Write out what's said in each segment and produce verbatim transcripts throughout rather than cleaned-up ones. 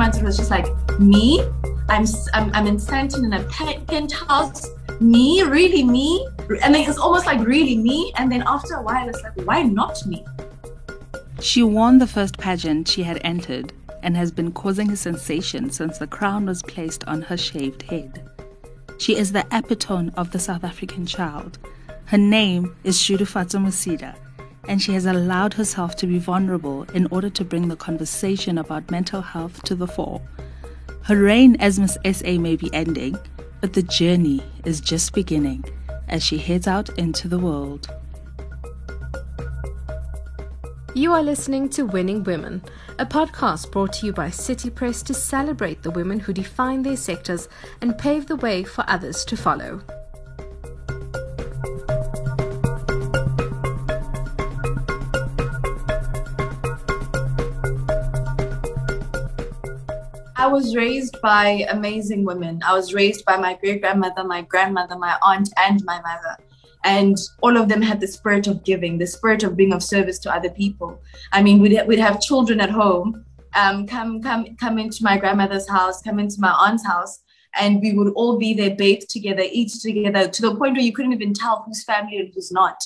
months, it was just like, me? I'm I'm, I'm in Sandton in a penthouse. Me? Really me? And then it's almost like, really me? And then after a while, it's like, why not me? She won the first pageant she had entered and has been causing a sensation since the crown was placed on her shaved head. She is the epitome of the South African child. Her name is Shudufhadzo Musida, and she has allowed herself to be vulnerable in order to bring the conversation about mental health to the fore. Her reign as Miss S A may be ending, but the journey is just beginning as she heads out into the world. You are listening to Winning Women, a podcast brought to you by City Press to celebrate the women who define their sectors and pave the way for others to follow. I was raised by amazing women. I was raised by my great-grandmother, my grandmother, my aunt, and my mother. And all of them had the spirit of giving, the spirit of being of service to other people. I mean, we'd, we'd have children at home, um, come, come, come into my grandmother's house, come into my aunt's house, and we would all be there, bathed together, eat together, to the point where you couldn't even tell whose family it was not.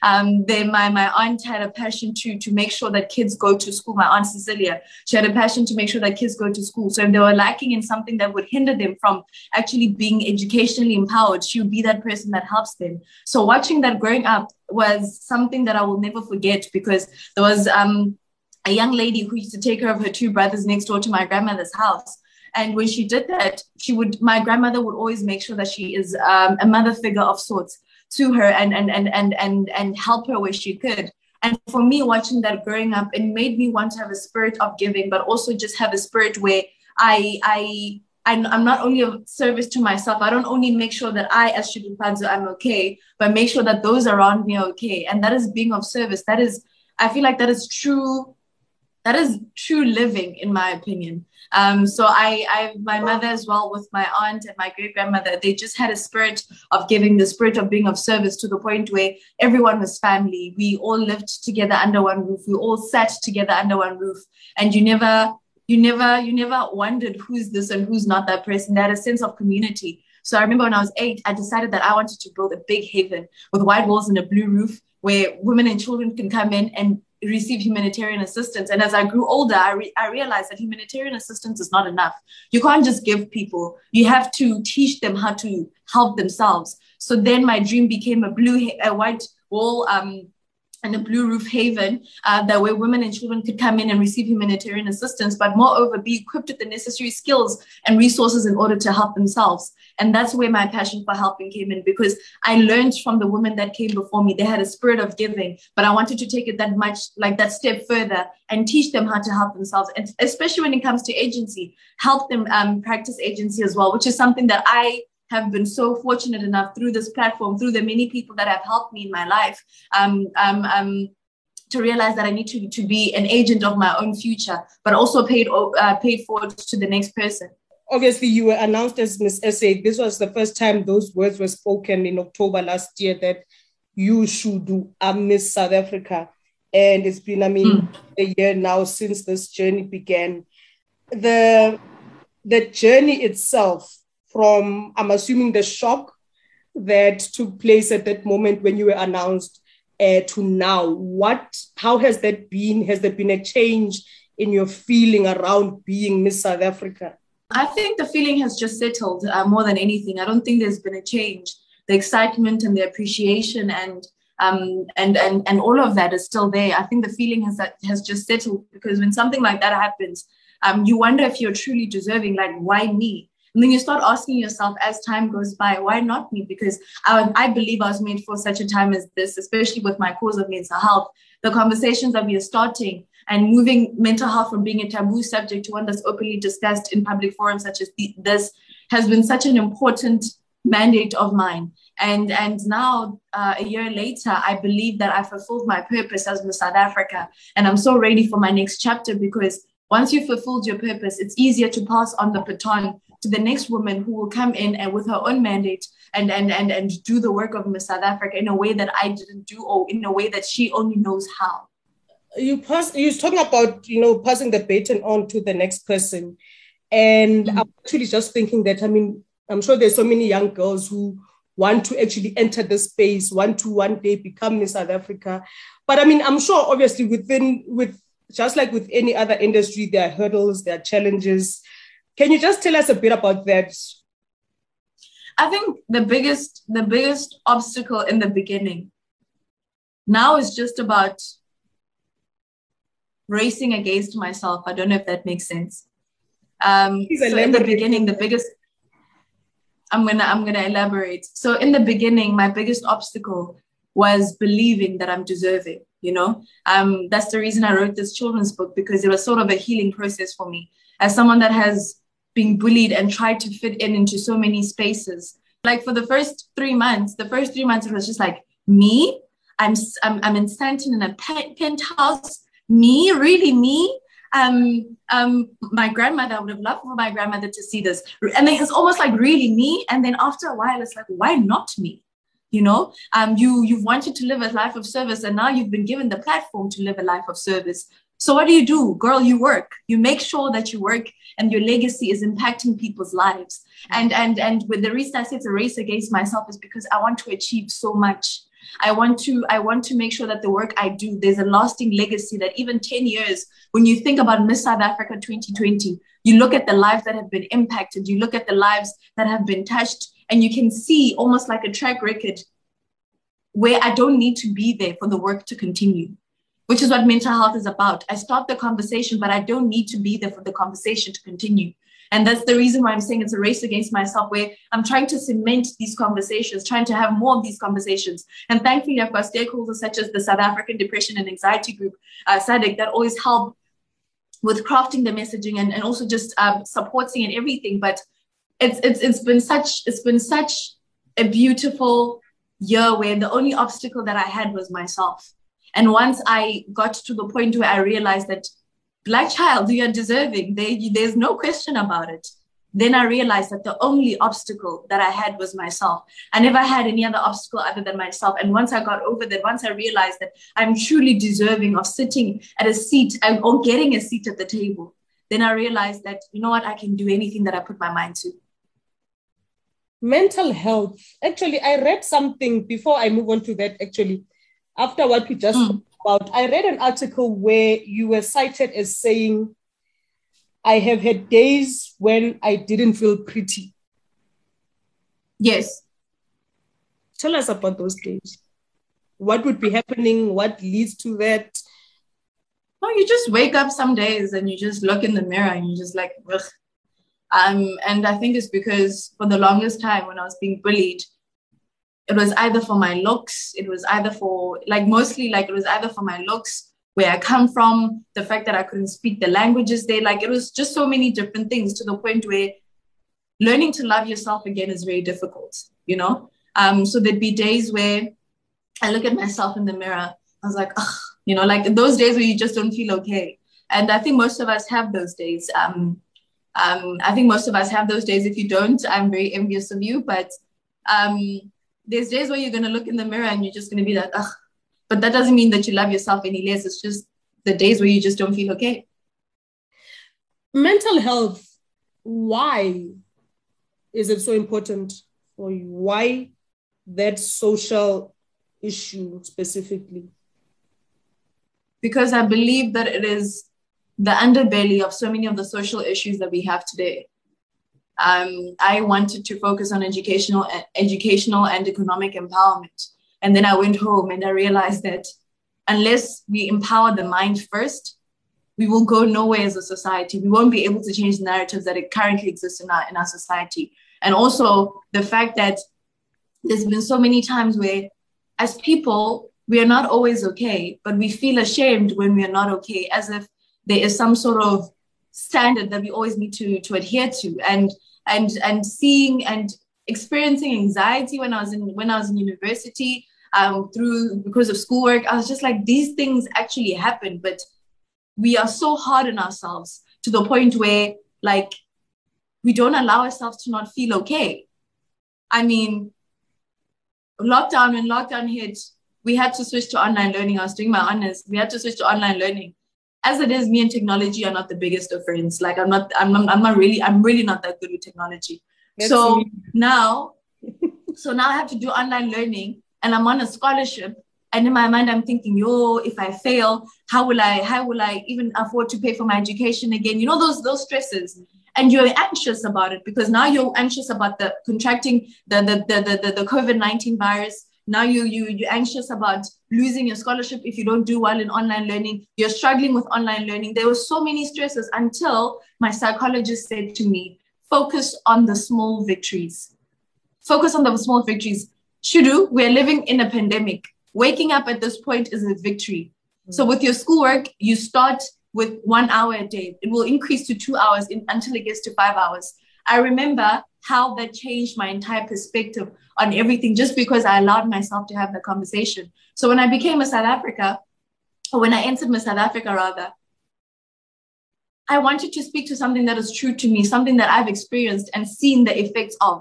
Um, then my, my aunt had a passion to, to make sure that kids go to school. My aunt Cecilia, she had a passion to make sure that kids go to school. So if they were lacking in something that would hinder them from actually being educationally empowered, she would be that person that helps them. So watching that growing up was something that I will never forget, because there was um, a young lady who used to take care of her two brothers next door to my grandmother's house. And when she did that, she would, my grandmother would always make sure that she is um, a mother figure of sorts to her, and and and and and and help her where she could. And for me, watching that growing up, it made me want to have a spirit of giving, but also just have a spirit where I I I'm not only of service to myself. I don't only make sure that I, as Shudufhadzo, I'm okay, but make sure that those around me are okay. And that is being of service. That is, I feel like that is true. That is true living, in my opinion. Um, so I, I, my mother as well, with my aunt and my great-grandmother, they just had a spirit of giving, the spirit of being of service, to the point where everyone was family. We all lived together under one roof. We all sat together under one roof. And you never, you never, you never wondered who's this and who's not that person. They had a sense of community. So I remember when I was eight, I decided that I wanted to build a big haven with white walls and a blue roof where women and children can come in and receive humanitarian assistance. And as I grew older, I, re- I realized that humanitarian assistance is not enough. You can't just give people. You have to teach them how to help themselves. So then my dream became a blue, ha- a white wall um, and a blue roof haven uh, that where women and children could come in and receive humanitarian assistance, but moreover be equipped with the necessary skills and resources in order to help themselves. And that's where my passion for helping came in, because I learned from the women that came before me. They had a spirit of giving, but I wanted to take it that much, like that step further, and teach them how to help themselves. And especially when it comes to agency, help them um, practice agency as well, which is something that I have been so fortunate enough through this platform, through the many people that have helped me in my life, um, um, um, to realize that I need to, to be an agent of my own future, but also paid, uh, paid forward to the next person. Obviously, you were announced as Miss S A. This was the first time those words were spoken in October last year, that you should do a Miss South Africa. And it's been, I mean, mm. a year now since this journey began. The, the journey itself, from, I'm assuming, the shock that took place at that moment when you were announced uh, to now, what, how has that been? Has there been a change in your feeling around being Miss South Africa? I think the feeling has just settled uh, more than anything. I don't think there's been a change. The excitement and the appreciation and um, and and and all of that is still there. I think the feeling has uh, has just settled, because when something like that happens, um, you wonder if you're truly deserving. Like, why me? And then you start asking yourself as time goes by, why not me? Because I, I believe I was made for such a time as this, especially with my cause of mental health. The conversations that we are starting and moving mental health from being a taboo subject to one that's openly discussed in public forums such as this has been such an important mandate of mine. And, and now, uh, a year later, I believe that I fulfilled my purpose as Miss South Africa. And I'm so ready for my next chapter, because once you've fulfilled your purpose, it's easier to pass on the baton to the next woman who will come in and with her own mandate and, and, and, and do the work of Miss South Africa in a way that I didn't do, or in a way that she only knows how. You pass, you're talking about, you know, passing the baton on to the next person. And mm-hmm. I'm actually just thinking that, I mean, I'm sure there's so many young girls who want to actually enter the space, want to one day become Miss South Africa. But I mean, I'm sure obviously within, with just like with any other industry, there are hurdles, there are challenges. Can you just tell us a bit about that? I think the biggest, the biggest obstacle in the beginning now is just about racing against myself. I don't know if that makes sense. Um, so in the beginning, the biggest, I'm gonna, I'm gonna elaborate. So in the beginning, my biggest obstacle was believing that I'm deserving, you know? Um, that's the reason I wrote this children's book, because it was sort of a healing process for me. As someone that has been bullied and tried to fit in into so many spaces, like for the first three months, the first three months, it was just like, me? I'm I'm, I'm in Stanton in a penthouse, me? Really, me? Um, um, my grandmother, I would have loved for my grandmother to see this. And then it's almost like, really, me? And then after a while, it's like, why not me? You know, um, you, you've wanted to live a life of service, and now you've been given the platform to live a life of service. So what do you do? Girl, you work. You make sure that you work and your legacy is impacting people's lives. And, and, and with the reason I said it's a race against myself is because I want to achieve so much. I want to, I want to make sure that the work I do, there's a lasting legacy that even ten years, when you think about Miss South Africa twenty twenty, you look at the lives that have been impacted, you look at the lives that have been touched, and you can see almost like a track record where I don't need to be there for the work to continue, which is what mental health is about. I start the conversation, but I don't need to be there for the conversation to continue. And that's the reason why I'm saying it's a race against myself, where I'm trying to cement these conversations, trying to have more of these conversations. And thankfully, I've got stakeholders such as the South African Depression and Anxiety Group, uh, SADAG, that always help with crafting the messaging and, and also just um, supporting and everything. But It's, it's, it's been such, it's been such a beautiful year where the only obstacle that I had was myself. And once I got to the point where I realized that Black child, you are deserving, there, you, there's no question about it. Then I realized that the only obstacle that I had was myself. I never had any other obstacle other than myself. And once I got over that, once I realized that I'm truly deserving of sitting at a seat or getting a seat at the table, then I realized that, you know what, I can do anything that I put my mind to. Mental health. Actually, I read something before I move on to that, actually, after what we just mm. talked about. I read an article where you were cited as saying, I have had days when I didn't feel pretty. Yes. Tell us about those days. What would be happening? What leads to that? No, you just wake up some days and you just look in the mirror and you're just like, ugh. Um, and I think it's because for the longest time when I was being bullied, it was either for my looks, it was either for, like mostly like it was either for my looks, where I come from, the fact that I couldn't speak the languages there, like it was just so many different things to the point where learning to love yourself again is very difficult, you know? Um, so there'd be days where I look at myself in the mirror, I was like, ugh, you know, like those days where you just don't feel okay. And I think most of us have those days. Um, Um, I think most of us have those days. If you don't, I'm very envious of you. But um, there's days where you're going to look in the mirror and you're just going to be like, ugh. But that doesn't mean that you love yourself any less. It's just the days where you just don't feel okay. Mental health. Why is it so important for you? Why that social issue specifically? Because I believe that it is the underbelly of so many of the social issues that we have today. Um, I wanted to focus on educational, educational and economic empowerment. And then I went home and I realized that unless we empower the mind first, we will go nowhere as a society. We won't be able to change the narratives that currently exist in our, in our society. And also the fact that there's been so many times where as people, we are not always okay, but we feel ashamed when we are not okay, as if there is some sort of standard that we always need to, to adhere to. And, and, and seeing and experiencing anxiety when I was in, when I was in university, um, through, because of schoolwork, I was just like, these things actually happen, but we are so hard on ourselves to the point where like, we don't allow ourselves to not feel okay. I mean, lockdown, when lockdown hit, we had to switch to online learning. I was doing my honors. We had to switch to online learning. as it is, me and technology are not the biggest of friends. Like I'm not, I'm, I'm not really, I'm really not that good with technology. That's so me. now, so now I have to do online learning and I'm on a scholarship. And in my mind, I'm thinking, yo, if I fail, how will I, how will I even afford to pay for my education again? You know, those, those stresses. And you're anxious about it because now you're anxious about the contracting the, the, the, the, the COVID nineteen virus. Now you, you, you're anxious about losing your scholarship if you don't do well in online learning. You're struggling with online learning. There were so many stresses until my psychologist said to me, focus on the small victories. Focus on the small victories. Shudu, we're living in a pandemic. Waking up at this point is a victory. Mm-hmm. So with your schoolwork, you start with one hour a day. It will increase to two hours in, until it gets to five hours. I remember how that changed my entire perspective on everything just because I allowed myself to have the conversation. So when I became Miss South Africa, or when I entered Miss South Africa rather, I wanted to speak to something that is true to me, something that I've experienced and seen the effects of.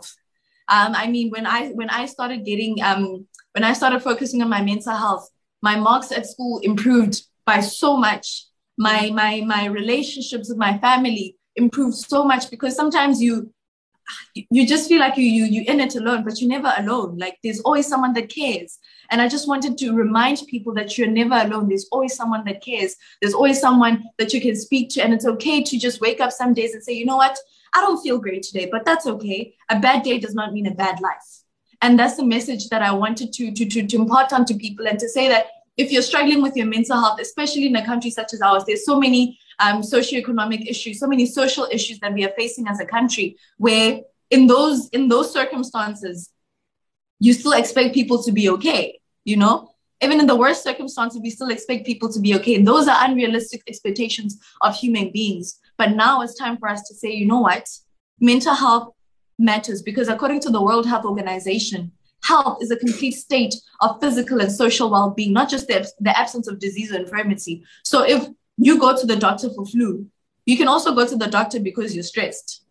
Um, I mean, when I, when I started getting, um, when I started focusing on my mental health, my marks at school improved by so much. My, my, my relationships with my family improved so much because sometimes you, you just feel like you, you, you're in it alone, but you're never alone. Like there's always someone that cares. And I just wanted to remind people that you're never alone. There's always someone that cares. There's always someone that you can speak to. And it's okay to just wake up some days and say, you know what? I don't feel great today, but that's okay. A bad day does not mean a bad life. And that's the message that I wanted to, to, to, to impart onto people and to say that if you're struggling with your mental health, especially in a country such as ours, there's so many um, socioeconomic issues, so many social issues that we are facing as a country where in those, in those circumstances, you still expect people to be okay, you know? Even in the worst circumstances, we still expect people to be okay. And those are unrealistic expectations of human beings. But now it's time for us to say, you know what? Mental health matters because according to the World Health Organization, health is a complete state of physical and social well-being, not just the, the absence of disease or infirmity. So if you go to the doctor for flu, you can also go to the doctor because you're stressed.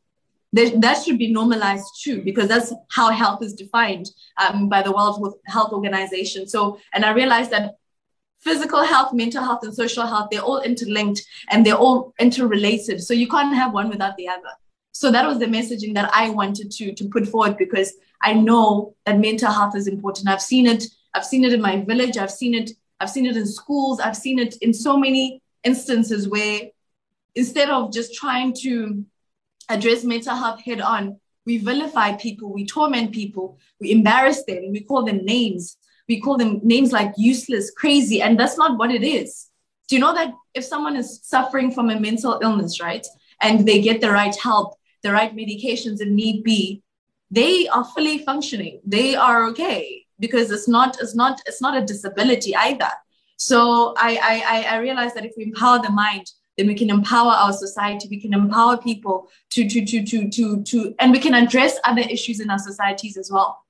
That, that should be normalized too, because that's how health is defined um, by the World Health Organization. So, and I realized that physical health, mental health, and social health, they're all interlinked and they're all interrelated. So you can't have one without the other. So that was the messaging that I wanted to, to put forward because I know that mental health is important. I've seen it. I've seen it in my village. I've seen it. I've seen it in schools. I've seen it in so many instances where instead of just trying to address mental health head on, we vilify people, we torment people, we embarrass them, we call them names. We call them names like useless, crazy, and that's not what it is. Do you know that if someone is suffering from a mental illness, right, and they get the right help, the right medications if need be, they are fully functioning. They are okay because it's not, it's not, it's not a disability either. So I, I, I realized that if we empower the mind, then we can empower our society. We can empower people to, to, to, to, to, to, and we can address other issues in our societies as well.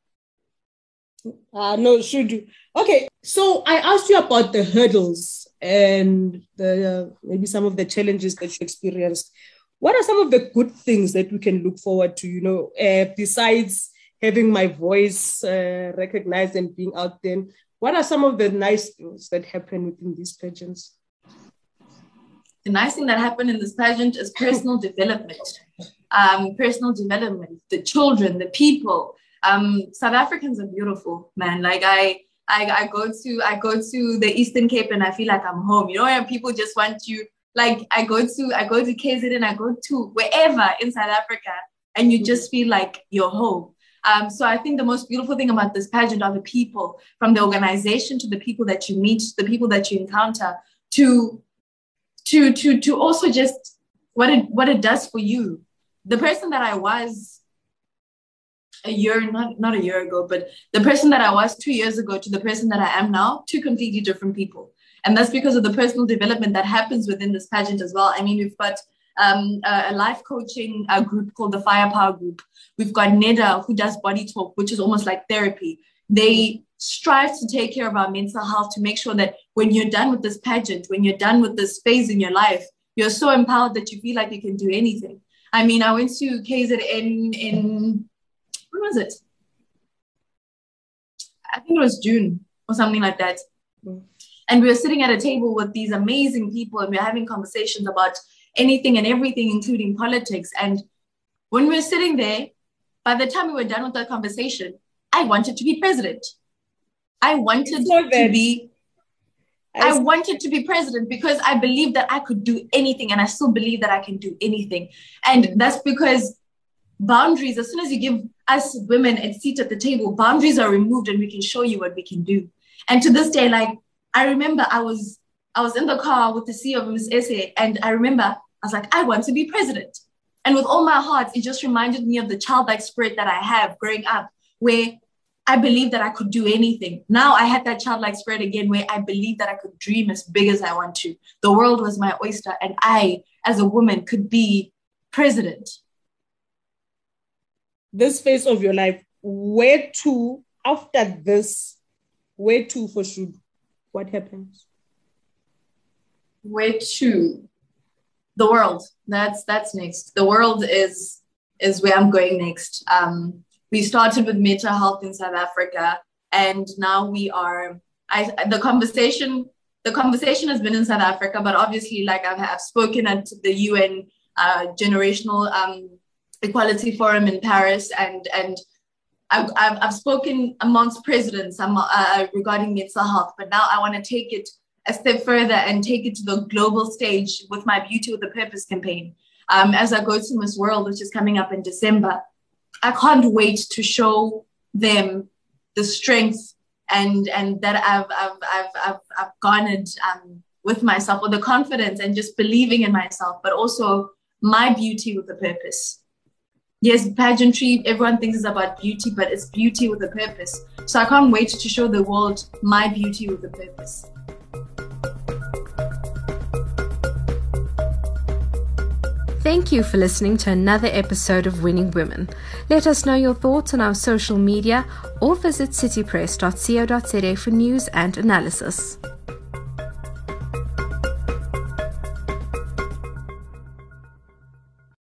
Uh, no, should do. Okay. So I asked you about the hurdles and the, uh, maybe some of the challenges that you experienced. What are some of the good things that we can look forward to, you know, uh, besides having my voice uh, recognized and being out there? What are some of the nice things that happen within these pageants? The nice thing that happened in this pageant is personal development, um, personal development, the children, the people. Um, South Africans are beautiful, man. Like I, I, I go to, I go to the Eastern Cape and I feel like I'm home. You know, people just want you. Like I go to, I go to K Z N and I go to wherever in South Africa and you just feel like you're home. Um, so I think the most beautiful thing about this pageant are the people, from the organization to the people that you meet, the people that you encounter, to, to, to, to also just what it, what it does for you. The person that I was a year, not, not a year ago, but the person that I was two years ago to the person that I am now, two completely different people. And that's because of the personal development that happens within this pageant as well. I mean, we've got um, a life coaching a group called the Firepower Group. We've got Neda, who does body talk, which is almost like therapy. They strive to take care of our mental health to make sure that when you're done with this pageant, when you're done with this phase in your life, you're so empowered that you feel like you can do anything. I mean, I went to K Z N in, when was it? I think it was June or something like that. Mm. And we were sitting at a table with these amazing people, and we were having conversations about anything and everything, including politics. And when we were sitting there, by the time we were done with that conversation, I wanted to be president. I wanted to be, I wanted to be president because I believed that I could do anything, and I still believe that I can do anything. And that's because boundaries, as soon as you give us women a seat at the table, boundaries are removed and we can show you what we can do. And to this day, like, I remember I was, I was in the car with the C E O of Miss S A, and I remember I was like, I want to be president. And with all my heart, it just reminded me of the childlike spirit that I have growing up, where I believed that I could do anything. Now I had that childlike spirit again, where I believed that I could dream as big as I want to. The world was my oyster, and I, as a woman, could be president. This phase of your life, where to, after this, where to for Shud? What happens? Where to? The world. That's that's next. The world is is where I'm going next. Um, we started with mental health in South Africa, and now we are. I the conversation the conversation has been in South Africa, but obviously, like I've, I've spoken at the U N uh, Generational um, Equality Forum in Paris, and and I've I've, I've spoken amongst presidents um, uh, regarding mental health. But now I want to take it a step further and take it to the global stage with my Beauty with a Purpose campaign. Um, as I go to Miss World, which is coming up in December, I can't wait to show them the strength and and that I've I've I've I've, I've garnered um, with myself, or the confidence and just believing in myself, but also my beauty with a purpose. Yes, pageantry, everyone thinks it's about beauty, but it's beauty with a purpose. So I can't wait to show the world my beauty with a purpose. Thank you for listening to another episode of Winning Women. Let us know your thoughts on our social media, or visit city press dot co dot za for news and analysis.